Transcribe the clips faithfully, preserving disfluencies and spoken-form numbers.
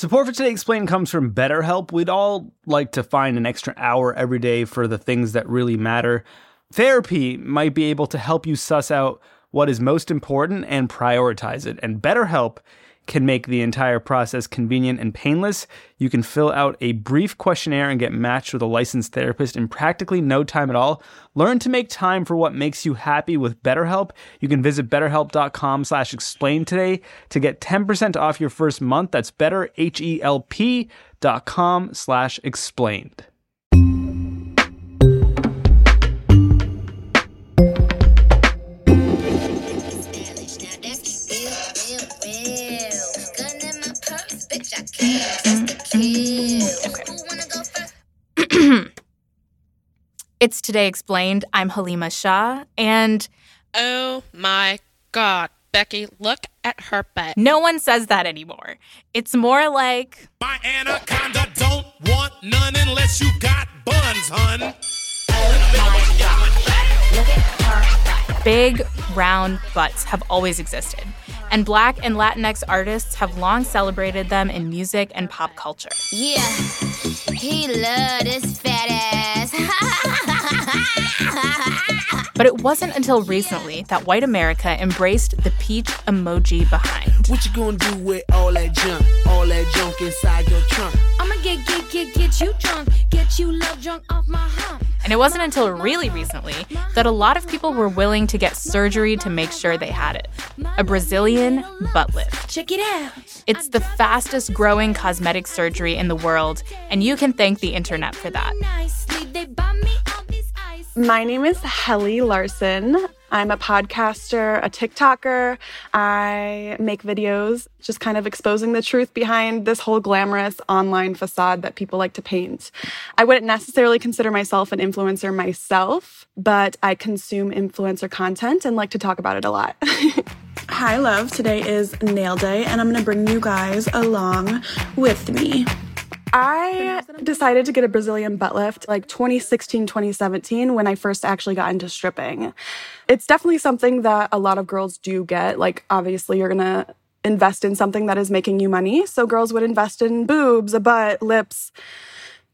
Support for Today Explained comes from BetterHelp. We'd all like to find an extra hour every day for the things that really matter. Therapy might be able to help you suss out what is most important and prioritize it. And BetterHelp can make the entire process convenient and painless. You can fill out a brief questionnaire and get matched with a licensed therapist in practically no time at all. Learn to make time for what makes you happy with BetterHelp. You can visit betterhelp.com slash explain today to get ten percent off your first month. That's betterhelp.com slash explained. Okay. It's Today Explained. I'm Halima Shah, and oh my God, Becky, look at her butt. No one says that anymore. It's more like, my anaconda don't want none unless you got buns, hun. Oh my God, look at her butt. Big, round butts have always existed, and Black and Latinx artists have long celebrated them in music and pop culture. Yeah, he loved his fat ass. But it wasn't until recently that white America embraced the peach emoji behind. What you gonna do with all that junk? All that junk inside your trunk? I'ma get, get, get, get you drunk. Get you love drunk off my hump. And it wasn't until really recently that a lot of people were willing to get surgery to make sure they had it. A Brazilian butt lift. Check it out. It's the fastest growing cosmetic surgery in the world, and you can thank the internet for that. My name is Heli Larson. I'm a podcaster, a TikToker. I make videos just kind of exposing the truth behind this whole glamorous online facade that people like to paint. I wouldn't necessarily consider myself an influencer myself, but I consume influencer content and like to talk about it a lot. Hi, love. Today is Nail Day, and I'm going to bring you guys along with me. I decided to get a Brazilian butt lift like twenty sixteen, twenty seventeen when I first actually got into stripping. It's definitely something that a lot of girls do get. Like, obviously, you're going to invest in something that is making you money. So girls would invest in boobs, a butt, lips,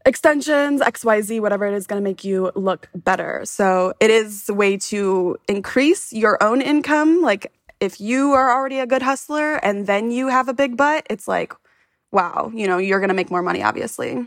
extensions, X Y Z, whatever it is going to make you look better. So it is a way to increase your own income. Like, if you are already a good hustler and then you have a big butt, it's like, wow, you know, you're going to make more money, obviously.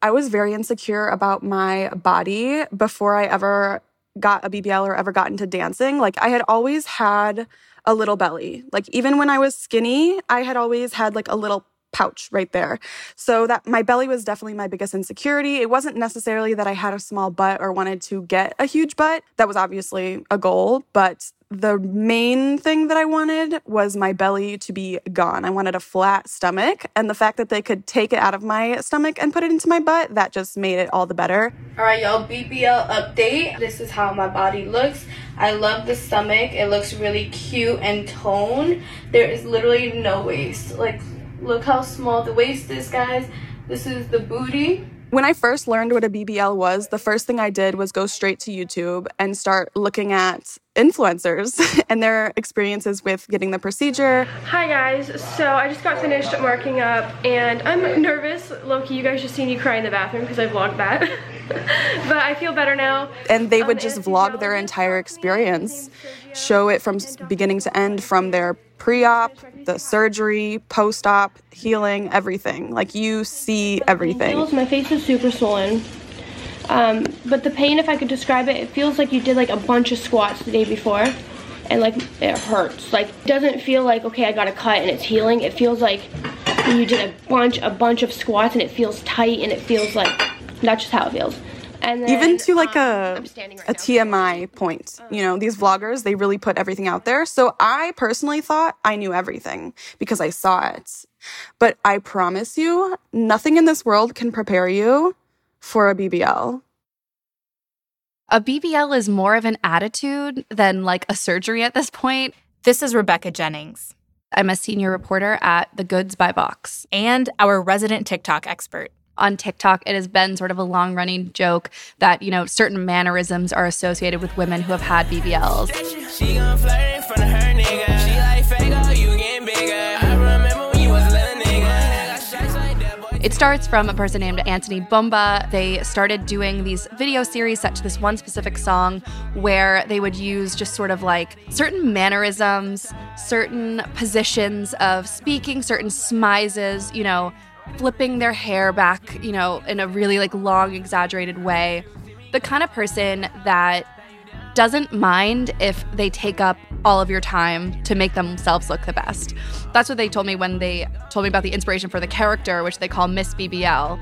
I was very insecure about my body before I ever got a B B L or ever got into dancing. Like, I had always had a little belly. Like, even when I was skinny, I had always had like a little pouch right there. So that my belly was definitely my biggest insecurity. It wasn't necessarily that I had a small butt or wanted to get a huge butt. That was obviously a goal, but the main thing that I wanted was my belly to be gone. I wanted a flat stomach, and the fact that they could take it out of my stomach and put it into my butt, that just made it all the better. All right, y'all, B B L update. This is how my body looks. I love the stomach. It looks really cute and toned. There is literally no waist. Like, look how small the waist is, guys. This is the booty. When I first learned what a B B L was, the first thing I did was go straight to YouTube and start looking at influencers and their experiences with getting the procedure. Hi guys, so I just got finished marking up and I'm nervous. Loki, you guys just seen you cry in the bathroom because I vlogged that. But I feel better now. And they would um, just vlog their entire experience, show it from beginning to end, from their pre-op, the surgery, post-op, healing, everything. Like, you see everything. My face is super swollen. Um, but the pain, if I could describe it, it feels like you did like a bunch of squats the day before, and like it hurts. Like, it doesn't feel like, okay, I got a cut and it's healing. It feels like you did a bunch, a bunch of squats, and it feels tight, and it feels like that's just how it feels. And then, even to like um, a, right a T M I point, you know, these vloggers, they really put everything out there. So I personally thought I knew everything because I saw it. But I promise you, nothing in this world can prepare you for a B B L. A B B L is more of an attitude than like a surgery at this point. This is Rebecca Jennings. I'm a senior reporter at The Goods by Vox. And our resident TikTok expert. On TikTok, it has been sort of a long-running joke that, you know, certain mannerisms are associated with women who have had B B Ls. She gon' flirt in front of her nigga. She like, fake, oh, you getting bigger. I remember when you was a little nigga. It starts from a person named Anthony Bumba. They started doing these video series set to this one specific song where they would use just sort of like certain mannerisms, certain positions of speaking, certain smizes, you know, flipping their hair back, you know, in a really like long, exaggerated way. The kind of person that doesn't mind if they take up all of your time to make themselves look the best. That's what they told me when they told me about the inspiration for the character, which they call Miss B B L.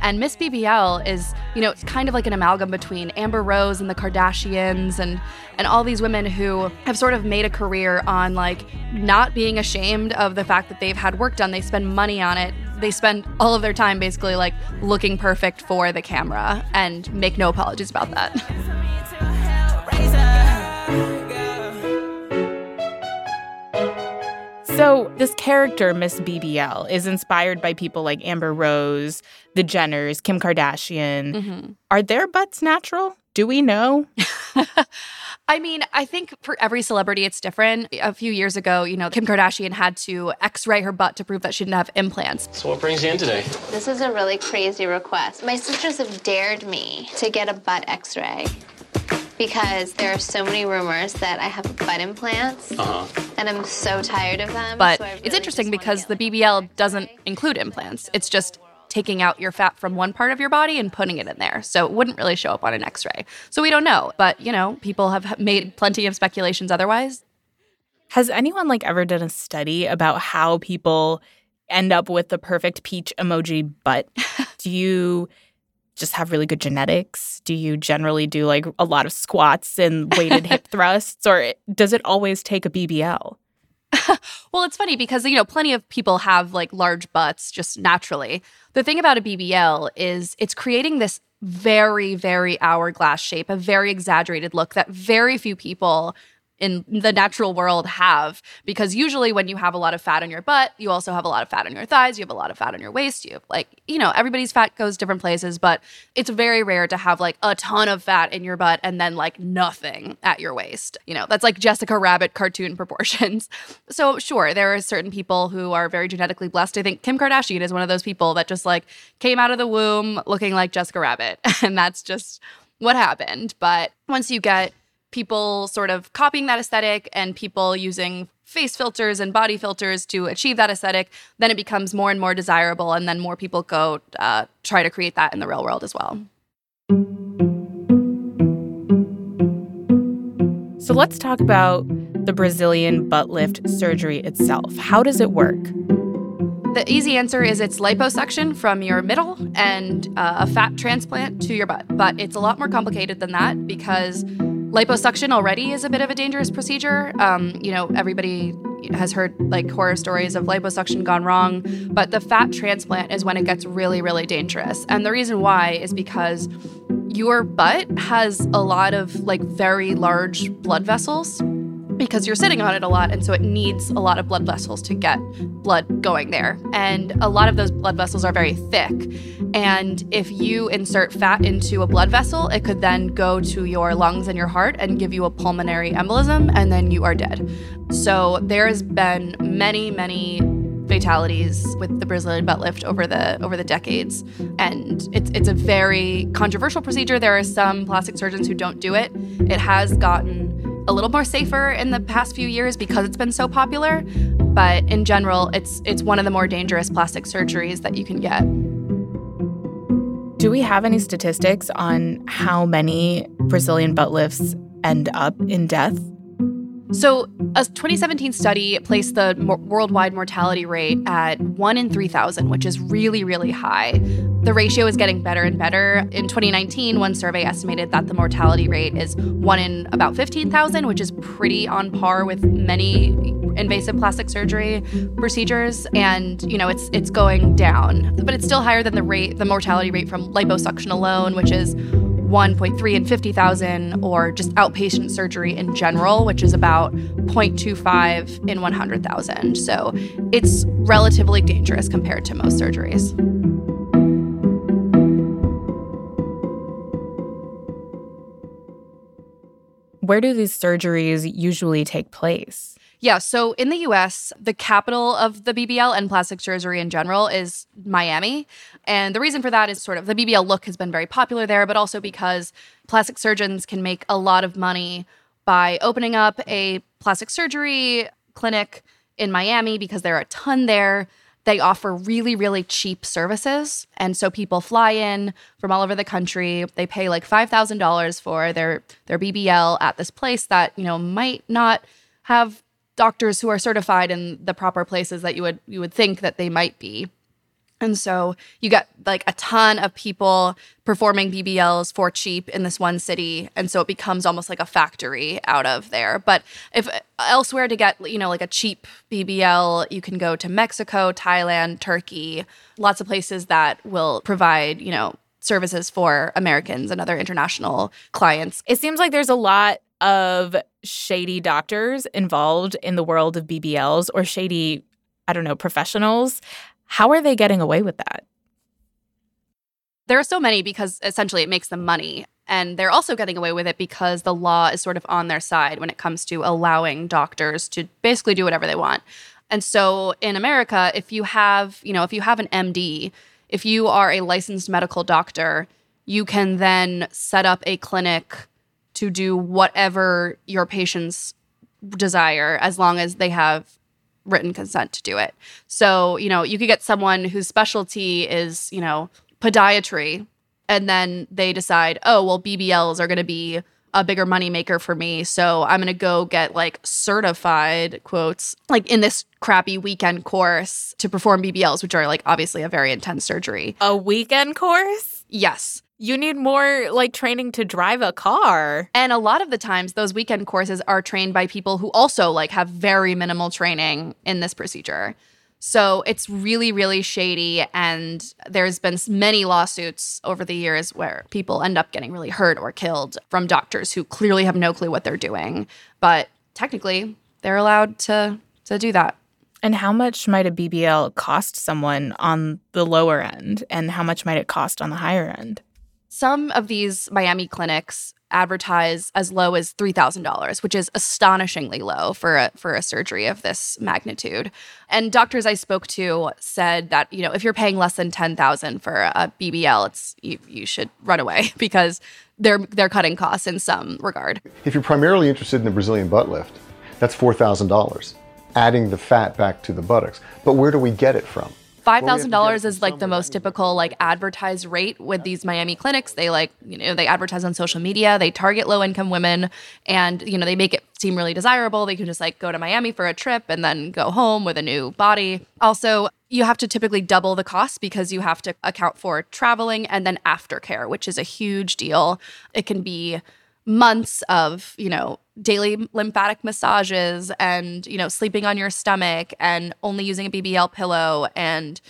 And Miss B B L is, you know, it's kind of like an amalgam between Amber Rose and the Kardashians and and all these women who have sort of made a career on like not being ashamed of the fact that they've had work done. They spend money on it. They spend all of their time basically like looking perfect for the camera and make no apologies about that. So this character, Miss B B L, is inspired by people like Amber Rose, the Jenners, Kim Kardashian. Mm-hmm. Are their butts natural? Do we know? I mean, I think for every celebrity, it's different. A few years ago, you know, Kim Kardashian had to x-ray her butt to prove that she didn't have implants. So what brings you in today? This is a really crazy request. My sisters have dared me to get a butt x-ray because there are so many rumors that I have butt implants, uh-huh. and I'm so tired of them. But so really it's interesting because the B B L like doesn't include implants. It's just taking out your fat from one part of your body and putting it in there. So it wouldn't really show up on an x-ray. So we don't know. But, you know, people have made plenty of speculations otherwise. Has anyone, like, ever done a study about how people end up with the perfect peach emoji butt? Do you just have really good genetics? Do you generally do, like, a lot of squats and weighted hip thrusts? Or does it always take a B B L? Well, it's funny because, you know, plenty of people have, like, large butts just naturally. The thing about a B B L is it's creating this very, very hourglass shape, a very exaggerated look that very few people in the natural world have. Because usually when you have a lot of fat on your butt, you also have a lot of fat on your thighs, you have a lot of fat on your waist. You have, like, you know, everybody's fat goes different places, but it's very rare to have, like, a ton of fat in your butt and then, like, nothing at your waist. You know, that's like Jessica Rabbit cartoon proportions. So sure, there are certain people who are very genetically blessed. I think Kim Kardashian is one of those people that just, like, came out of the womb looking like Jessica Rabbit. And that's just what happened. But once you get people sort of copying that aesthetic and people using face filters and body filters to achieve that aesthetic, then it becomes more and more desirable, and then more people go uh, try to create that in the real world as well. So let's talk about the Brazilian butt lift surgery itself. How does it work? The easy answer is it's liposuction from your middle and uh, a fat transplant to your butt. But it's a lot more complicated than that because liposuction already is a bit of a dangerous procedure. Um, you know, everybody has heard, like, horror stories of liposuction gone wrong, but the fat transplant is when it gets really, really dangerous. And the reason why is because your butt has a lot of, like, very large blood vessels because you're sitting on it a lot, and so it needs a lot of blood vessels to get blood going there. And a lot of those blood vessels are very thick. And if you insert fat into a blood vessel, it could then go to your lungs and your heart and give you a pulmonary embolism, and then you are dead. So there's been many, many fatalities with the Brazilian butt lift over the over the decades. And it's it's a very controversial procedure. There are some plastic surgeons who don't do it. It has gotten a little more safer in the past few years because it's been so popular. But in general, it's it's one of the more dangerous plastic surgeries that you can get. Do we have any statistics on how many Brazilian butt lifts end up in death? So a twenty seventeen study placed the mo- worldwide mortality rate at one in three thousand, which is really, really high. The ratio is getting better and better. In twenty nineteen, one survey estimated that the mortality rate is one in about fifteen thousand, which is pretty on par with many invasive plastic surgery procedures. And, you know, it's it's going down. But it's still higher than the rate, the mortality rate from liposuction alone, which is one point three in fifty thousand, or just outpatient surgery in general, which is about zero point two five in one hundred thousand. So it's relatively dangerous compared to most surgeries. Where do these surgeries usually take place? Yeah, so in the U S, the capital of the B B L and plastic surgery in general is Miami. And the reason for that is sort of the B B L look has been very popular there, but also because plastic surgeons can make a lot of money by opening up a plastic surgery clinic in Miami because there are a ton there. They offer really, really cheap services. And so people fly in from all over the country. They pay like five thousand dollars for their, their B B L at this place that, you know, might not have doctors who are certified in the proper places that you would you would think that they might be. And so you got like a ton of people performing B B Ls for cheap in this one city. And so it becomes almost like a factory out of there. But if elsewhere to get, you know, like a cheap B B L, you can go to Mexico, Thailand, Turkey, lots of places that will provide, you know, services for Americans and other international clients. It seems like there's a lot of shady doctors involved in the world of B B Ls or shady, I don't know, professionals. How are they getting away with that? There are so many because essentially it makes them money. And they're also getting away with it because the law is sort of on their side when it comes to allowing doctors to basically do whatever they want. And so in America, if you have, you know, if you have an M D, if you are a licensed medical doctor, you can then set up a clinic to do whatever your patients desire as long as they have written consent to do it. So, you know, you could get someone whose specialty is, you know, podiatry, and then they decide, oh, well, B B Ls are going to be a bigger moneymaker for me, so I'm going to go get, like, certified, quotes, like, in this crappy weekend course to perform B B Ls, which are, like, obviously a very intense surgery. A weekend course? Yes. You need more, like, training to drive a car. And a lot of the times, those weekend courses are trained by people who also, like, have very minimal training in this procedure. So it's really, really shady, and there's been many lawsuits over the years where people end up getting really hurt or killed from doctors who clearly have no clue what they're doing. But technically, they're allowed to, to do that. And how much might a B B L cost someone on the lower end, and how much might it cost on the higher end? Some of these Miami clinics advertise as low as three thousand dollars, which is astonishingly low for a, for a surgery of this magnitude. And doctors I spoke to said that, you know, if you're paying less than ten thousand dollars for a B B L, it's you, you should run away because they're they're cutting costs in some regard. If you're primarily interested in the Brazilian butt lift, that's four thousand dollars, adding the fat back to the buttocks. But where do we get it from? five thousand dollars is like the most typical like advertised rate with these Miami clinics. They like, you know, they advertise on social media, they target low income women, and, you know, they make it seem really desirable. They can just like go to Miami for a trip and then go home with a new body. Also, you have to typically double the cost because you have to account for traveling and then aftercare, which is a huge deal. It can be months of, you know, daily lymphatic massages and, you know, sleeping on your stomach and only using a B B L pillow and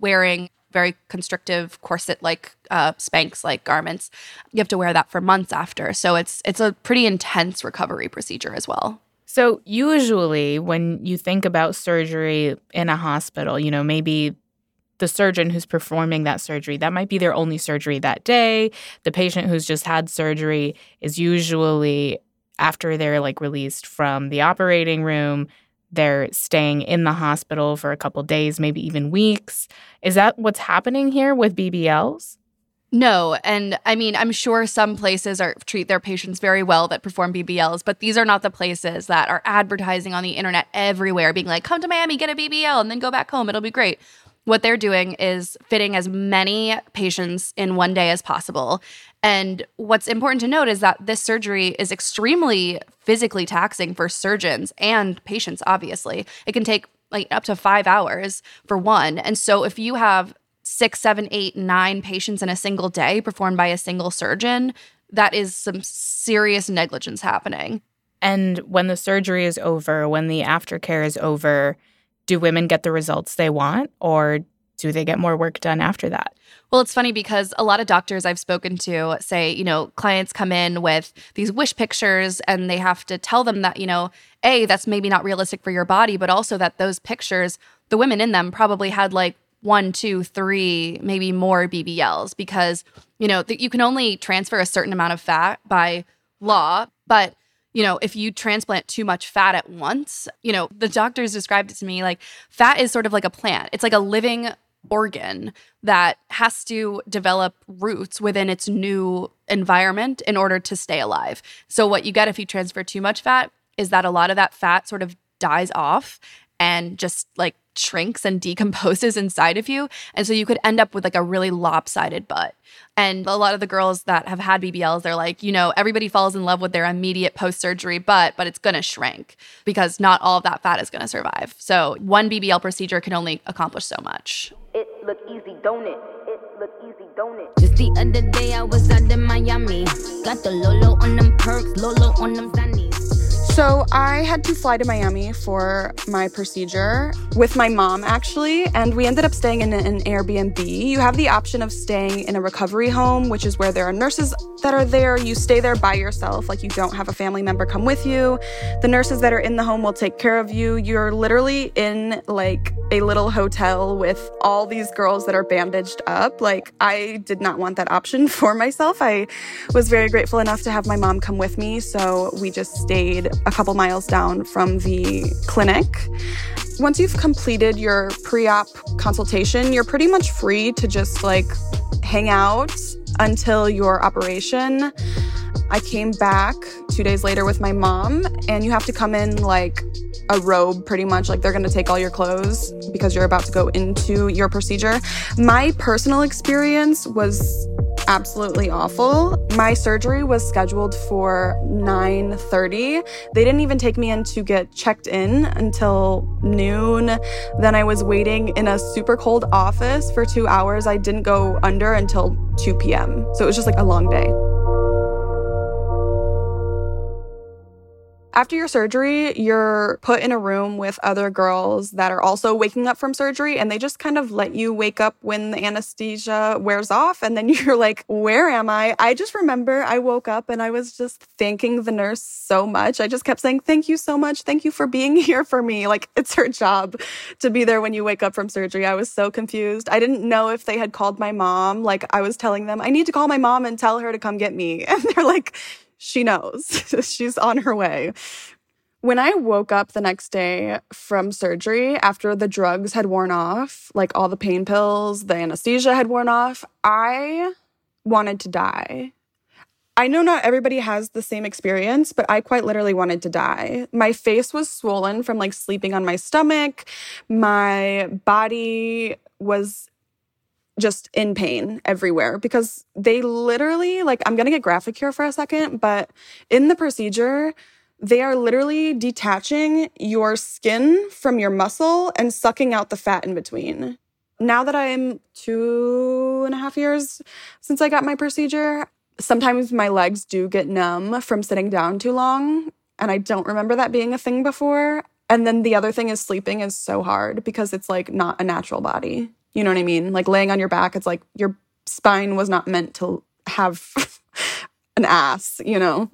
wearing very constrictive corset-like uh, Spanx-like garments. You have to wear that for months after. So it's it's a pretty intense recovery procedure as well. So usually when you think about surgery in a hospital, you know, maybe the surgeon who's performing that surgery, that might be their only surgery that day. The patient who's just had surgery is usually, after they're like released from the operating room, they're staying in the hospital for a couple days, maybe even weeks. Is that what's happening here with B B Ls? No. And I mean, I'm sure some places are treat their patients very well that perform B B Ls, but these are not the places that are advertising on the internet everywhere, being like, come to Miami, get a B B L, and then go back home. It'll be great. What they're doing is fitting as many patients in one day as possible. And what's important to note is that this surgery is extremely physically taxing for surgeons and patients, obviously. It can take like up to five hours for one. And so if you have six, seven, eight, nine patients in a single day performed by a single surgeon, that is some serious negligence happening. And when the surgery is over, when the aftercare is over, do women get the results they want, or do they get more work done after that? Well, it's funny because a lot of doctors I've spoken to say, you know, clients come in with these wish pictures and they have to tell them that, you know, A, that's maybe not realistic for your body, but also that those pictures, the women in them probably had like one, two, three, maybe more B B Ls because, you know, th- you can only transfer a certain amount of fat by law, but you know, if you transplant too much fat at once, you know, the doctors described it to me like fat is sort of like a plant. It's like a living organ that has to develop roots within its new environment in order to stay alive. So what you get if you transfer too much fat is that a lot of that fat sort of dies off and just like shrinks and decomposes inside of you. And so you could end up with like a really lopsided butt. And a lot of the girls that have had B B Ls, they're like, you know, everybody falls in love with their immediate post-surgery butt, but it's going to shrink because not all of that fat is going to survive. So one B B L procedure can only accomplish so much. It look easy, don't it? It look easy, don't it? Just the other day I was out in Miami. Got the Lolo on them perks, Lolo on them zannies. So I had to fly to Miami for my procedure with my mom, actually, and we ended up staying in an Airbnb. You have the option of staying in a recovery home, which is where there are nurses that are there. You stay there by yourself, like you don't have a family member come with you. The nurses that are in the home will take care of you. You're literally in like a little hotel with all these girls that are bandaged up. Like I did not want that option for myself. I was very grateful enough to have my mom come with me, so we just stayed a couple miles down from the clinic. Once you've completed your pre-op consultation, you're pretty much free to just like hang out until your operation. I came back two days later with my mom, and you have to come in like a robe pretty much. Like they're going to take all your clothes because you're about to go into your procedure. My personal experience was absolutely awful. My surgery was scheduled for nine thirty. They didn't even take me in to get checked in until noon. Then I was waiting in a super cold office for two hours. I didn't go under until two p.m. So it was just like a long day. After your surgery, you're put in a room with other girls that are also waking up from surgery, and they just kind of let you wake up when the anesthesia wears off, and then you're like, where am I? I just remember I woke up and I was just thanking the nurse so much. I just kept saying, thank you so much. Thank you for being here for me. Like, it's her job to be there when you wake up from surgery. I was so confused. I didn't know if they had called my mom. Like, I was telling them, I need to call my mom and tell her to come get me. And they're like, she knows. She's on her way. When I woke up the next day from surgery, after the drugs had worn off, like all the pain pills, the anesthesia had worn off, I wanted to die. I know not everybody has the same experience, but I quite literally wanted to die. My face was swollen from like sleeping on my stomach. My body was just in pain everywhere because they literally, like, I'm going to get graphic here for a second, but in the procedure, they are literally detaching your skin from your muscle and sucking out the fat in between. Now that I'm two and a half years since I got my procedure, sometimes my legs do get numb from sitting down too long, and I don't remember that being a thing before. And then the other thing is sleeping is so hard because it's, like, not a natural body. You know what I mean? Like laying on your back, it's like your spine was not meant to have an ass, you know?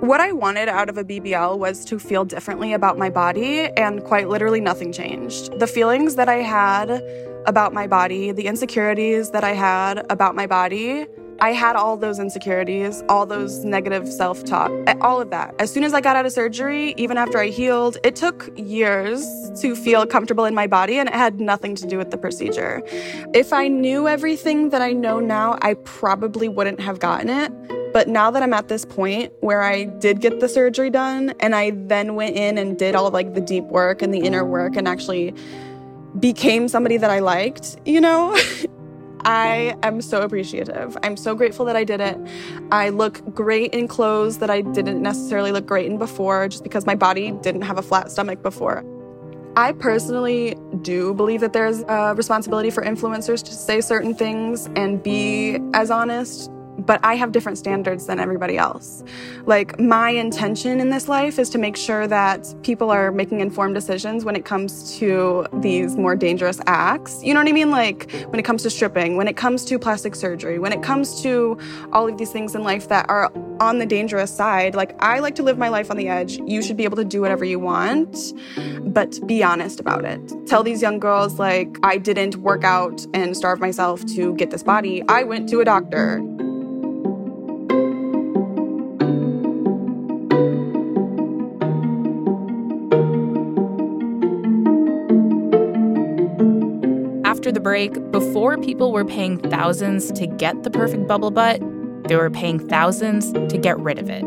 What I wanted out of a B B L was to feel differently about my body, and quite literally nothing changed. The feelings that I had about my body, the insecurities that I had about my body, I had all those insecurities, all those negative self-talk, all of that. As soon as I got out of surgery, even after I healed, it took years to feel comfortable in my body, and it had nothing to do with the procedure. If I knew everything that I know now, I probably wouldn't have gotten it. But now that I'm at this point where I did get the surgery done, and I then went in and did all of like the deep work and the inner work and actually became somebody that I liked, you know? I am so appreciative. I'm so grateful that I did it. I look great in clothes that I didn't necessarily look great in before, just because my body didn't have a flat stomach before. I personally do believe that there's a responsibility for influencers to say certain things and be as honest but I have different standards than everybody else. Like, my intention in this life is to make sure that people are making informed decisions when it comes to these more dangerous acts. You know what I mean? Like, when it comes to stripping, when it comes to plastic surgery, when it comes to all of these things in life that are on the dangerous side, like, I like to live my life on the edge. You should be able to do whatever you want, but be honest about it. Tell these young girls, like, I didn't work out and starve myself to get this body. I went to a doctor. After the break, before people were paying thousands to get the perfect bubble butt, they were paying thousands to get rid of it.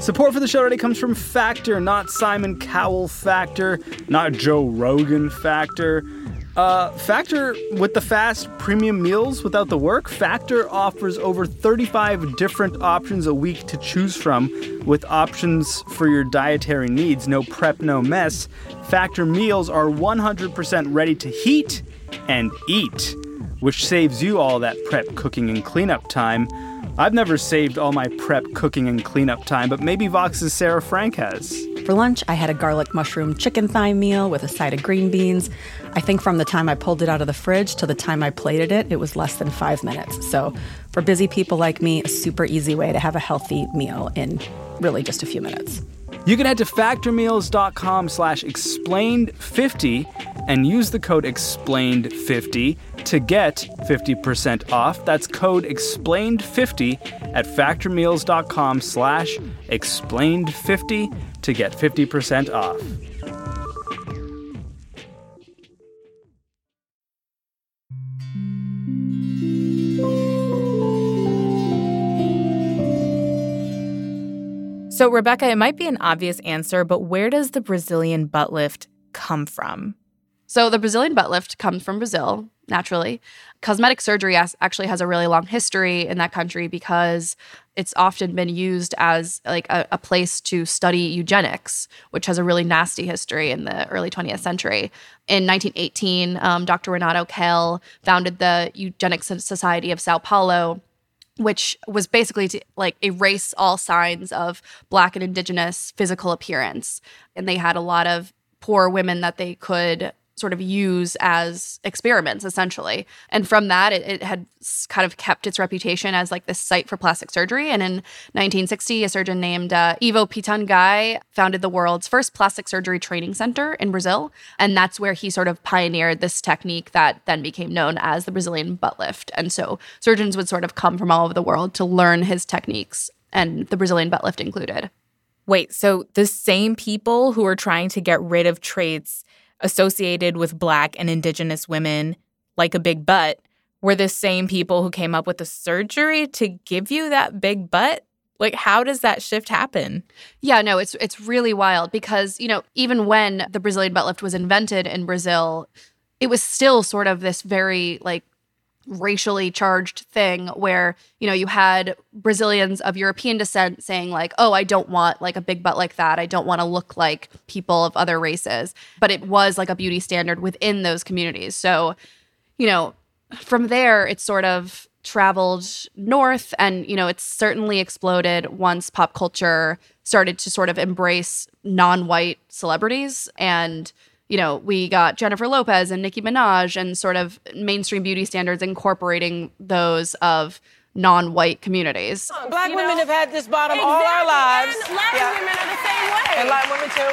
Support for the show already comes from Factor, not Simon Cowell Factor, not Joe Rogan Factor. Uh, Factor, with the fast premium meals without the work, Factor offers over thirty-five different options a week to choose from, with options for your dietary needs. No prep, no mess. Factor meals are one hundred percent ready to heat and eat, which saves you all that prep, cooking, and cleanup time. I've never saved all my prep, cooking, and cleanup time, but maybe Vox's Sarah Frank has. For lunch, I had a garlic mushroom chicken thigh meal with a side of green beans. I think from the time I pulled it out of the fridge to the time I plated it, it was less than five minutes. So for busy people like me, a super easy way to have a healthy meal in really just a few minutes. You can head to factormeals.com slash explained50 and use the code explained fifty to get fifty percent off. That's code explained fifty at factormeals.com slash explained50 to get fifty percent off. So, Rebecca, it might be an obvious answer, but where does the Brazilian butt lift come from? So the Brazilian butt lift comes from Brazil, naturally. Cosmetic surgery actually has a really long history in that country because it's often been used as like a, a place to study eugenics, which has a really nasty history in the early twentieth century. In nineteen eighteen, um, Doctor Renato Kehl founded the Eugenics Society of Sao Paulo, which was basically to, like, erase all signs of Black and Indigenous physical appearance. And they had a lot of poor women that they could sort of use as experiments, essentially. And from that, it, it had kind of kept its reputation as, like, this site for plastic surgery. And in nineteen sixty, a surgeon named uh, Ivo Pitanguy founded the world's first plastic surgery training center in Brazil. And that's where he sort of pioneered this technique that then became known as the Brazilian butt lift. And so surgeons would sort of come from all over the world to learn his techniques, and the Brazilian butt lift included. Wait, so the same people who are trying to get rid of traits associated with Black and Indigenous women, like a big butt, were the same people who came up with the surgery to give you that big butt? Like, how does that shift happen? Yeah, no, it's it's really wild because, you know, even when the Brazilian butt lift was invented in Brazil, it was still sort of this very, like, racially charged thing where, you know, you had Brazilians of European descent saying, like, oh, I don't want, like, a big butt like that. I don't want to look like people of other races. But it was, like, a beauty standard within those communities. So, you know, from there, it's sort of traveled north and, you know, it's certainly exploded once pop culture started to sort of embrace non-white celebrities. And you know, we got Jennifer Lopez and Nicki Minaj and sort of mainstream beauty standards incorporating those of non-white communities. Black you women know? have had this bottom exactly. all our lives. And Latin yeah. women are the same way. And Latin women too.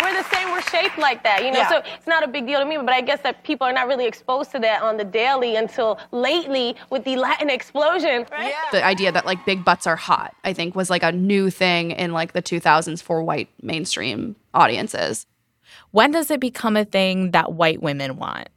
We're the same. We're shaped like that, you know. Yeah. So it's not a big deal to me, but I guess that people are not really exposed to that on the daily until lately with the Latin explosion. Right? Yeah. The idea that, like, big butts are hot, I think, was, like, a new thing in, like, the two thousands for white mainstream audiences. When does it become a thing that white women want?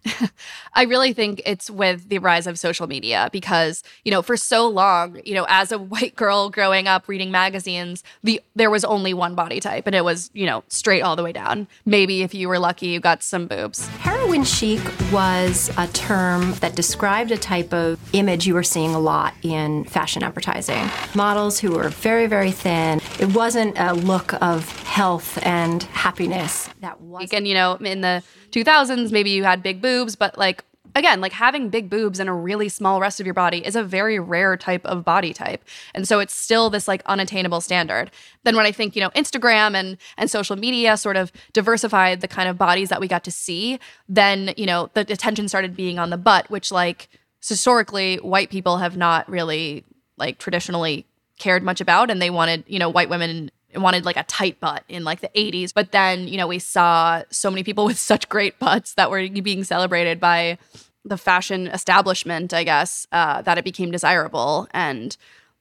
I really think it's with the rise of social media because, you know, for so long, you know, as a white girl growing up reading magazines, the there was only one body type and it was, you know, straight all the way down. Maybe if you were lucky, you got some boobs. Heroin chic was a term that described a type of image you were seeing a lot in fashion advertising. Models who were very, very thin. It wasn't a look of health and happiness. That was. And, you know, in the two thousands, maybe you had big boobs, but like, again, like having big boobs and a really small rest of your body is a very rare type of body type. And so it's still this like unattainable standard. Then when I think, you know, Instagram and and social media sort of diversified the kind of bodies that we got to see, then, you know, the attention started being on the butt, which like historically white people have not really like traditionally cared much about. And they wanted, you know, white women wanted like a tight butt in like the eighties. But then, you know, we saw so many people with such great butts that were being celebrated by the fashion establishment, I guess, uh, that it became desirable. And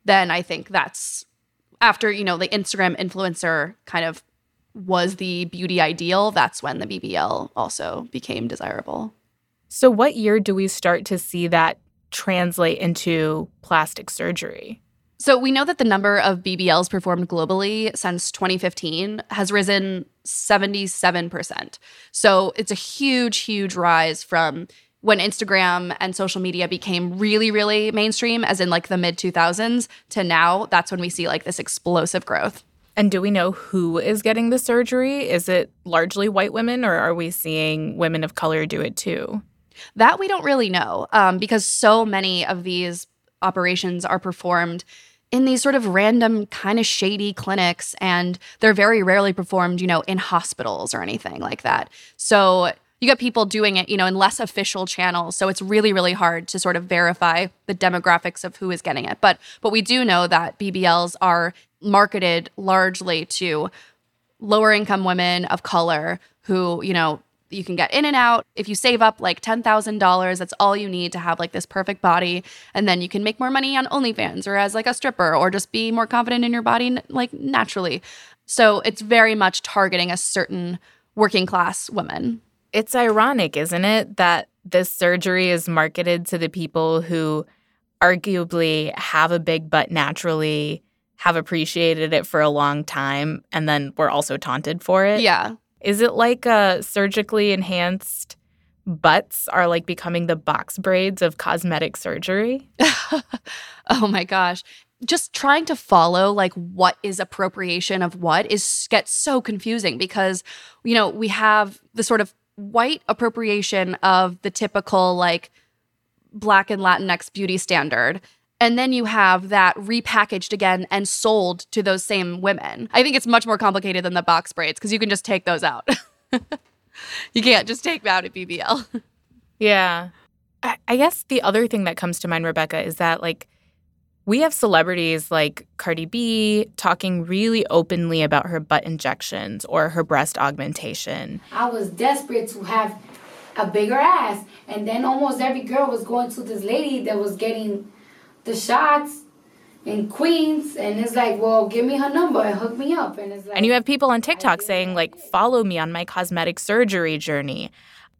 then I think that's after, you know, the Instagram influencer kind of was the beauty ideal. That's when the B B L also became desirable. So what year do we start to see that translate into plastic surgery? So we know that the number of B B Ls performed globally since twenty fifteen has risen seventy-seven percent. So it's a huge, huge rise from when Instagram and social media became really, really mainstream, as in like the mid two thousands, to now. That's when we see like this explosive growth. And do we know who is getting the surgery? Is it largely white women, or are we seeing women of color do it too? That we don't really know, um, because so many of these operations are performed in these sort of random kind of shady clinics, and they're very rarely performed, you know, in hospitals or anything like that. So you got people doing it, you know, in less official channels. So it's really, really hard to sort of verify the demographics of who is getting it. But but we do know that B B Ls are marketed largely to lower income women of color who, you know, you can get in and out. If you save up like ten thousand dollars, that's all you need to have like this perfect body. And then you can make more money on OnlyFans or as like a stripper or just be more confident in your body like naturally. So it's very much targeting a certain working class woman. It's ironic, isn't it, that this surgery is marketed to the people who arguably have a big butt naturally, have appreciated it for a long time, and then were also taunted for it? Yeah. Is it like uh, surgically enhanced butts are like becoming the box braids of cosmetic surgery? Oh my gosh. Just trying to follow like what is appropriation of what is gets so confusing because, you know, we have the sort of white appropriation of the typical like Black and Latinx beauty standard. And then you have that repackaged again and sold to those same women. I think it's much more complicated than the box braids because you can just take those out. You can't just take out a B B L. Yeah. I-, I guess the other thing that comes to mind, Rebecca, is that like we have celebrities like Cardi B talking really openly about her butt injections or her breast augmentation. I was desperate to have a bigger ass. And then almost every girl was going to this lady that was getting the shots in Queens, and it's like, well, give me her number and hook me up. And it's like, and you have people on TikTok saying, like, follow me on my cosmetic surgery journey.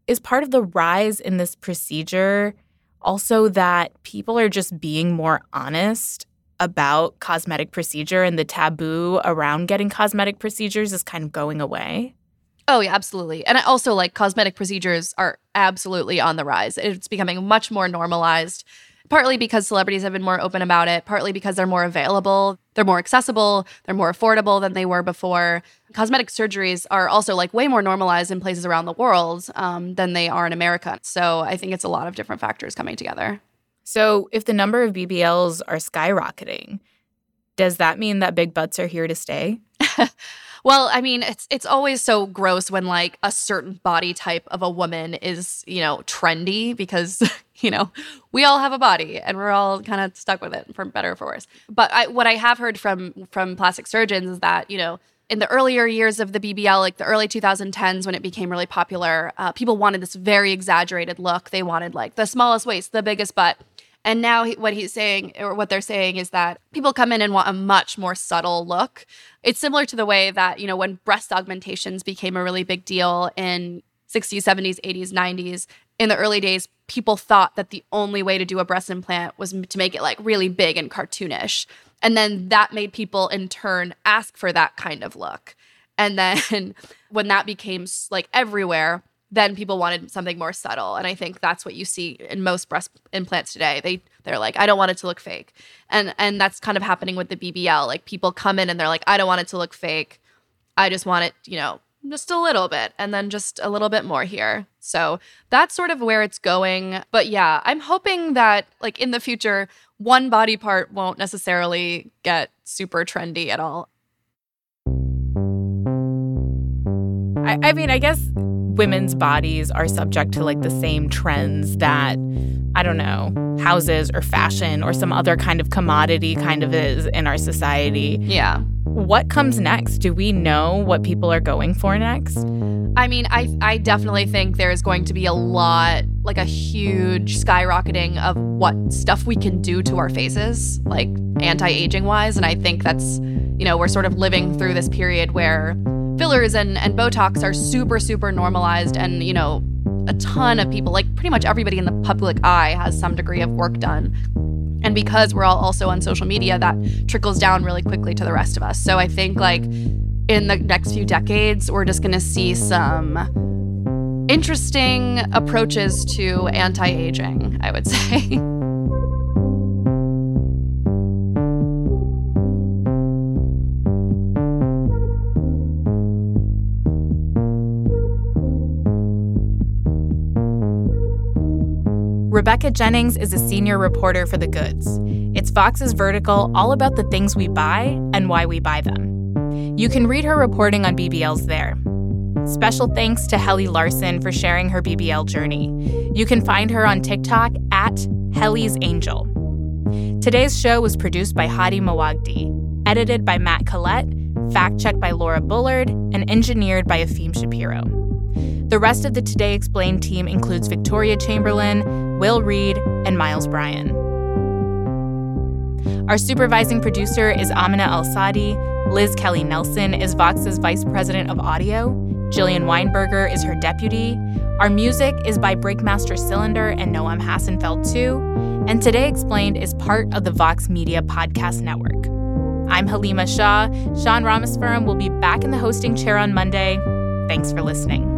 Is part of the rise in this procedure also that people are just being more honest about cosmetic procedure, and the taboo around getting cosmetic procedures is kind of going away? Oh, yeah, absolutely. And also, like, cosmetic procedures are absolutely on the rise. It's becoming much more normalized. Partly because celebrities have been more open about it, partly because they're more available, they're more accessible, they're more affordable than they were before. Cosmetic surgeries are also like way more normalized in places around the world um, than they are in America. So I think it's a lot of different factors coming together. So if the number of B B Ls are skyrocketing, does that mean that big butts are here to stay? Well, I mean, it's it's always so gross when like a certain body type of a woman is, you know, trendy because, you know, we all have a body and we're all kind of stuck with it for better or for worse. But I, what I have heard from from plastic surgeons is that, you know, in the earlier years of the B B L, like the early twenty tens when it became really popular, uh, people wanted this very exaggerated look. They wanted like the smallest waist, the biggest butt. And now he, what he's saying, or what they're saying, is that people come in and want a much more subtle look. It's similar to the way that, you know, when breast augmentations became a really big deal in sixties, seventies, eighties, nineties, in the early days, people thought that the only way to do a breast implant was to make it like really big and cartoonish. And then that made people in turn ask for that kind of look. And then when that became like everywhere, then people wanted something more subtle. And I think that's what you see in most breast implants today. They, they're like, I don't want it to look fake. And and that's kind of happening with the B B L. Like people come in and they're like, I don't want it to look fake. I just want it, you know, just a little bit, and then just a little bit more here. So that's sort of where it's going. But yeah, I'm hoping that like in the future, one body part won't necessarily get super trendy at all. I, I mean, I guess women's bodies are subject to like the same trends that, I don't know, houses or fashion or some other kind of commodity kind of is in our society. Yeah. What comes next? Do we know what people are going for next? I mean, I I definitely think there's going to be a lot, like a huge skyrocketing of what stuff we can do to our faces, like anti-aging wise. And I think that's, you know, we're sort of living through this period where fillers and, and Botox are super, super normalized, and, you know, a ton of people, like pretty much everybody in the public eye has some degree of work done. And because we're all also on social media, that trickles down really quickly to the rest of us. So I think like in the next few decades, we're just going to see some interesting approaches to anti-aging, I would say. Rebecca Jennings is a senior reporter for The Goods. It's Vox's vertical all about the things we buy and why we buy them. You can read her reporting on B B Ls there. Special thanks to Heli Larson for sharing her B B L journey. You can find her on TikTok at Heli's Angel. Today's show was produced by Hadi Mawagdi, edited by Matt Collette, fact-checked by Laura Bullard, and engineered by Efim Shapiro. The rest of the Today Explained team includes Victoria Chamberlain, Will Reed, and Miles Bryan. Our supervising producer is Amina Alsadi. Liz Kelly Nelson is Vox's vice president of audio. Jillian Weinberger is her deputy. Our music is by Breakmaster Cylinder and Noam Hassenfeld too. And Today Explained is part of the Vox Media Podcast Network. I'm Halima Shah. Sean Ramosfirm will be back in the hosting chair on Monday. Thanks for listening.